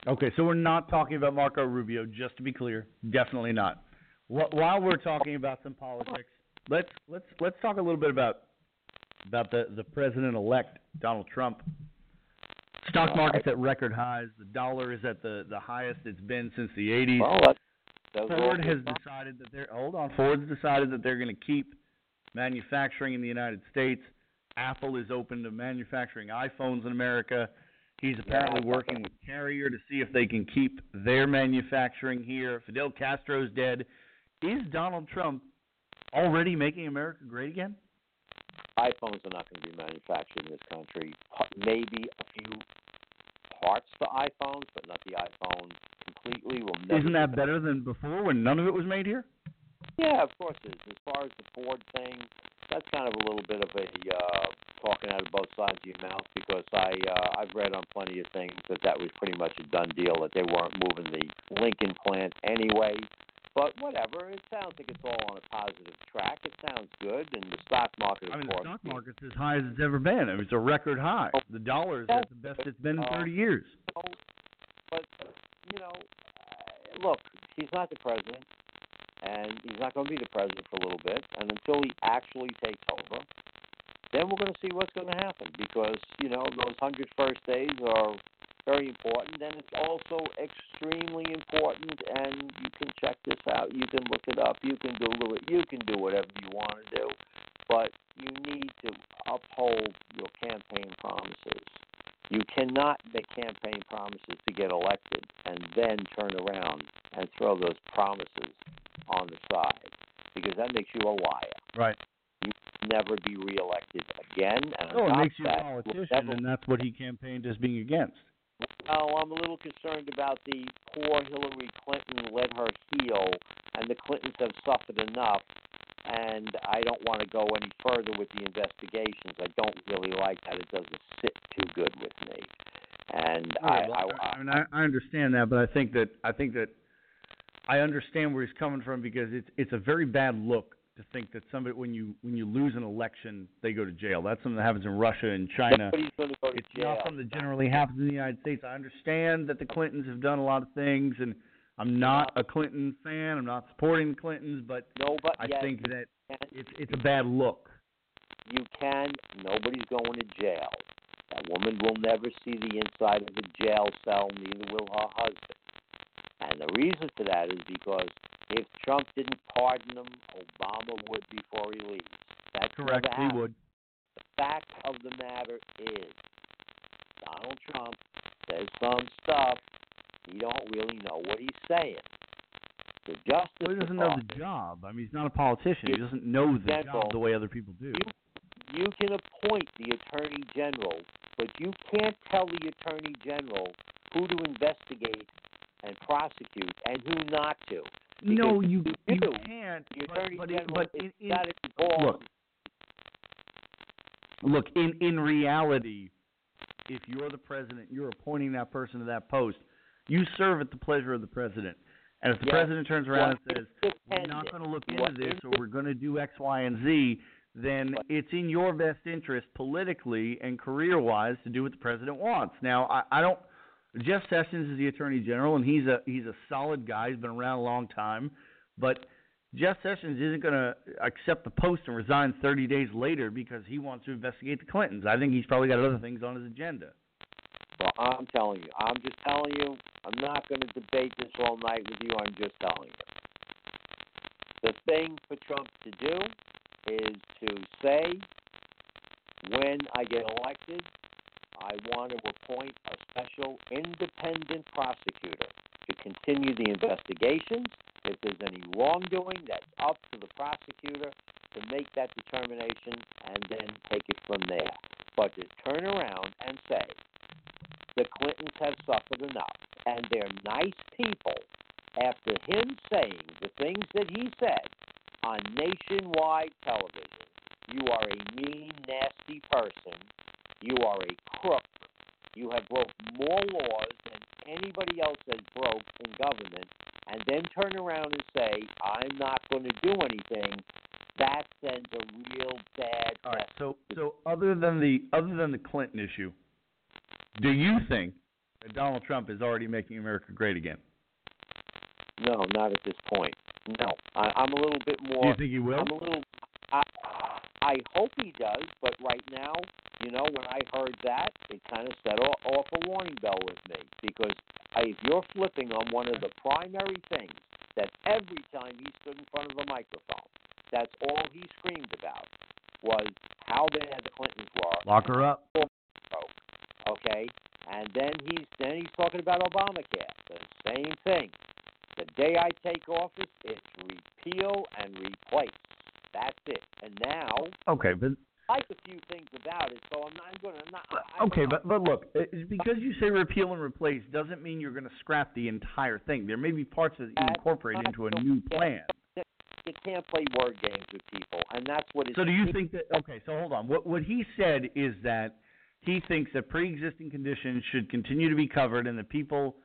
Okay, so we're not talking about Marco Rubio, just to be clear. Definitely not. While we're talking about some politics, let's let's let's talk a little bit about about the, the president-elect, Donald Trump. Stock market's at record highs. The dollar is at the, the highest it's been since the eighties. Well, that's Ford has decided that they're hold on. Ford's decided that they're going to keep manufacturing in the United States. Apple is open to manufacturing iPhones in America. He's apparently working with Carrier to see if they can keep their manufacturing here. Fidel Castro's dead. Is Donald Trump already making America great again? iPhones are not going to be manufactured in this country. Maybe a few parts to iPhones, but not the iPhone completely. Will never Isn't that better than before when none of it was made here? Yeah, of course it is. As far as the Ford thing, that's kind of a little bit of a uh, talking out of both sides of your mouth, because I, uh, I've read on plenty of things that that was pretty much a done deal, that they weren't moving the Lincoln plant anyway. But whatever, it sounds like it's all on a positive track. It sounds good, and the stock market, of I mean, course. the stock market's as high as it's ever been. I mean, it's a record high. Oh, the dollar is at the best it's been in thirty years. Uh, but, you know, uh, look, he's not the president, and he's not going to be the president for a little bit, and until he actually takes over, then we're going to see what's going to happen, because, you know, those hundred first days are very important, and it's also extremely important, and you can check this out, you can look it up, you can Google it, you can do whatever you want to do, but you need to uphold your campaign promises. You cannot make campaign promises to get elected and then turn around and throw those promises on the side, because that makes you a liar. Right. Never be reelected again. And oh, it makes you a politician, never, and that's what he campaigned as being against. Well, I'm a little concerned about the poor Hillary Clinton let her heal, and the Clintons have suffered enough, and I don't want to go any further with the investigations. I don't really like that. It doesn't sit too good with me. And right, I, well, I, I, I, mean, I, I understand that, but I think that I think that I understand where he's coming from, because it's it's a very bad look to think that somebody, when you when you lose an election, they go to jail. That's something that happens in Russia and China. Go to it's jail. Not something that generally happens in the United States. I understand that the Clintons have done a lot of things, and I'm not a Clinton fan. I'm not supporting the Clintons, but, no, but I yes, think that it's, it's a bad look. You can. Nobody's going to jail. That woman will never see the inside of the jail cell, neither will her husband. And the reason for that is because if Trump didn't pardon them, Obama would before he leaves. That's correct. He would. The fact of the matter is, Donald Trump says some stuff he don't really know what he's saying. The justice. Well, he doesn't know the job. I mean, he's not a politician. He doesn't know the General, job the way other people do. You, you can appoint the Attorney General, but you can't tell the Attorney General who to investigate and prosecute and who not to. Because no, you, you, you can't. But, but, but in, in, look, look in, in reality, if you're the president, you're appointing that person to that post. You serve at the pleasure of the president. And if the yes. president turns around well, and says, we're not going to look into well, this, or we're going to do X, Y, and Z, then well, it's in your best interest politically and career-wise to do what the president wants. Now, I, I don't – Jeff Sessions is the Attorney General, and he's a he's a solid guy. He's been around a long time. But Jeff Sessions isn't going to accept the post and resign thirty days later because he wants to investigate the Clintons. I think he's probably got other things on his agenda. Well, I'm telling you. I'm just telling you. I'm not going to debate this all night with you. I'm just telling you. The thing for Trump to do is to say, when I get elected, I want to appoint a special independent prosecutor to continue the investigations. If there's any wrongdoing, that's up to the prosecutor. to make that determination and then take it from there. But to turn around and say the Clintons have suffered enough and they're nice people after him saying the things that he said on nationwide television, you are a mean, nasty person, you are a crook, you have broke more laws than anybody else has broke in government, and then turn around and say, I'm not going to do anything, that sends a real bad All right, so, so other than the other than the Clinton issue, do you think that Donald Trump is already making America great again? No, not at this point. No. I, I'm a little bit more... Do you think he will? I'm a little... I, I hope he does, but right now, you know, when I heard that, it kind of set off, off a warning bell with me, because I, if you're flipping on one of the primary things that every time he stood in front of a microphone, that's all he screamed about, was how bad the Clintons were. Lock her up. Okay? And then he's, then he's talking about Obamacare. The same thing. The day I take office, it's repeal and replace. That's it. And now, okay, but I like a few things about it, so I'm not going to not. I'm okay, not, but but look, it's because you say repeal and replace doesn't mean you're going to scrap the entire thing. There may be parts that you incorporate into a new plan. You can't play word games with people, and that's what it's. So do you think that? Okay, so hold on. What what he said is that he thinks that pre-existing conditions should continue to be covered, and the people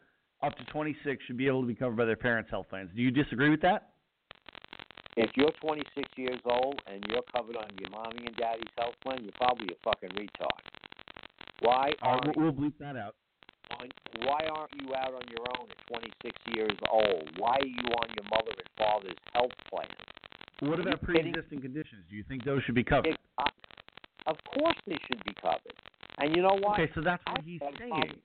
up to twenty-six should be able to be covered by their parents' health plans. Do you disagree with that? If you're twenty-six years old and you're covered on your mommy and daddy's health plan, you're probably a fucking retard. Why aren't right, we'll bleep that out. On, why aren't you out on your own at twenty-six years old? Why are you on your mother and father's health plan? What about pre-existing conditions? Do you think those should be covered? It, uh, of course they should be covered. And you know what? Okay, so that's what I he's saying. Problem.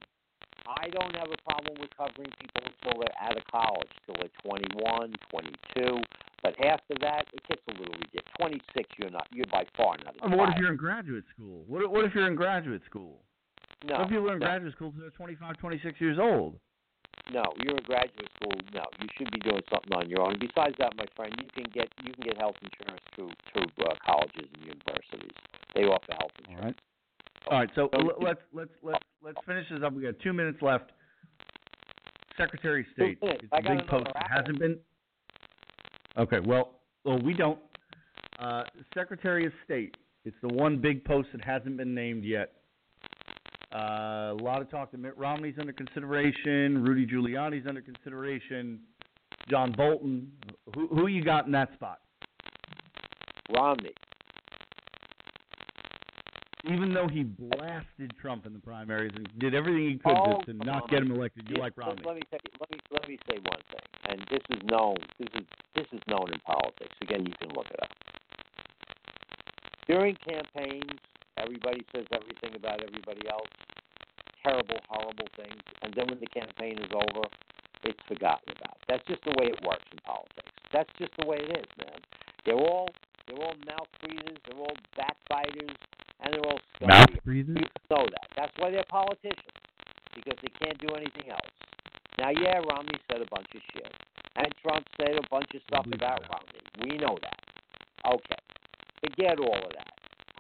I don't have a problem with covering people until they're out of college, till they're twenty-one, twenty-two. But after that, it gets a little ridiculous. twenty-six, you're not, you're by far not. A I mean, what if you're in graduate school? What, what if you're in graduate school? No. Some people are in no. graduate school until they're twenty-five, twenty-six years old. No, you're in graduate school. No, you should be doing something on your own. Besides that, my friend, you can get you can get health insurance through through uh, colleges and universities. They offer health insurance. All right. All right, so let's let's let's let's finish this up. We got two minutes left. Secretary of State, it's a big post. It hasn't been. Okay, well, well, we don't. Uh, Secretary of State, it's the one big post that hasn't been named yet. Uh, a lot of talk that Mitt Romney's under consideration, Rudy Giuliani's under consideration, John Bolton. Who who you got in that spot? Romney. Even though he blasted Trump in the primaries and did everything he could oh, to, to not get him elected, you yeah, like Romney. Let me, you, let me let me say one thing, and this is known. This is this is known in politics. Again, you can look it up. During campaigns, everybody says everything about everybody else, terrible, horrible things, and then when the campaign is over, it's forgotten about. That's just the way it works in politics. That's just the way it is, man. They're all they're all mouth breathers. They're all backbiters. And they're all mouth breathers? People know that. That's why they're politicians, because they can't do anything else. Now, yeah, Romney said a bunch of shit, and Trump said a bunch of stuff about that. Romney. We know that. Okay. Forget all of that.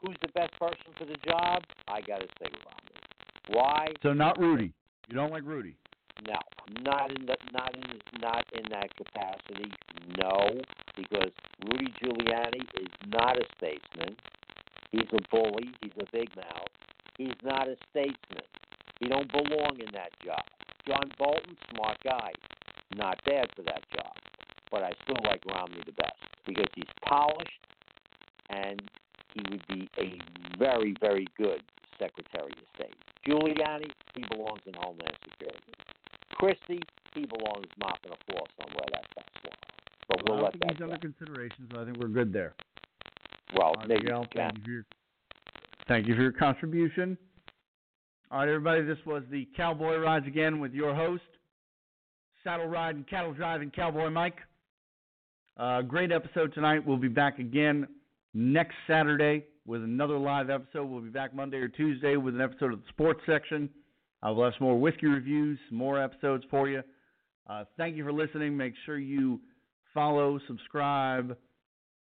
Who's the best person for the job? I got to say Romney. Why? So not Rudy. You don't like Rudy? No, not in the, not in not in that capacity. No, because Rudy Giuliani is not a statesman. He's a bully. He's a big mouth. He's not a statesman. He don't belong in that job. John Bolton, smart guy. Not bad for that job. But I still like Romney the best because he's polished and he would be a very, very good Secretary of State. Giuliani, he belongs in Homeland Security. Christie, he belongs mopping a floor somewhere. That's that's wrong. But we'll, well let that go. I think he's under consideration, so I think we're good there. Well, right, Miguel, thank, you for your, thank you for your contribution. All right, everybody, this was the Cowboy Rides Again with your host, Saddle Ride and Cattle Drive and Cowboy Mike. Uh, great episode tonight. We'll be back again next Saturday with another live episode. We'll be back Monday or Tuesday with an episode of the sports section. I will have some more whiskey reviews, some more episodes for you. Uh, thank you for listening. Make sure you follow, subscribe,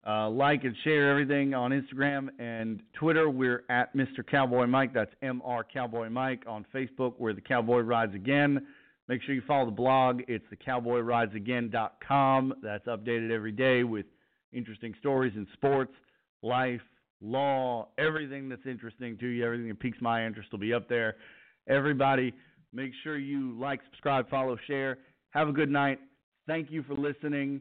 Uh, like and share everything on Instagram and Twitter. We're at Mister Cowboy Mike. That's M R Cowboy Mike. On Facebook, we're The Cowboy Rides Again. Make sure you follow the blog. It's the cowboy rides again dot com. That's updated every day with interesting stories in sports, life, law, everything that's interesting to you, everything that piques my interest will be up there. Everybody, make sure you like, subscribe, follow, share. Have a good night. Thank you for listening.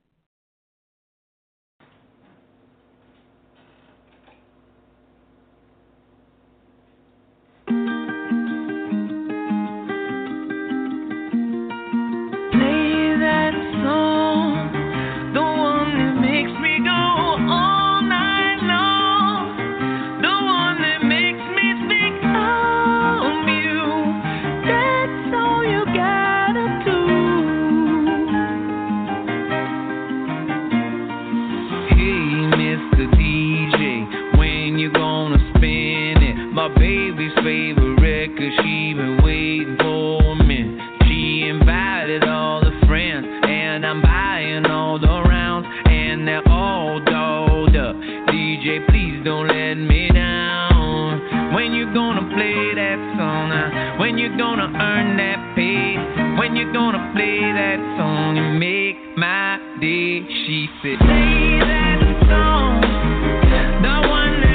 Play that song, the one that makes me go all night long, the one that makes me think of you. That's all you gotta do. My baby's favorite record, she been waiting for me. She invited all the friends, and I'm buying all the rounds, and they're all dolled up. D J, please don't let me down. When you gonna play that song now? When you gonna earn that pay? When you gonna play that song and make my day? She said, play that song, the one that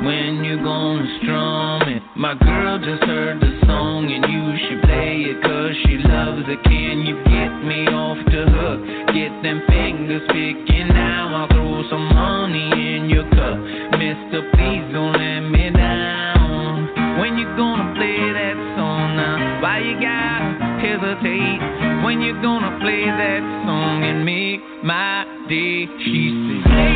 when you gonna play that song and make my day? She said,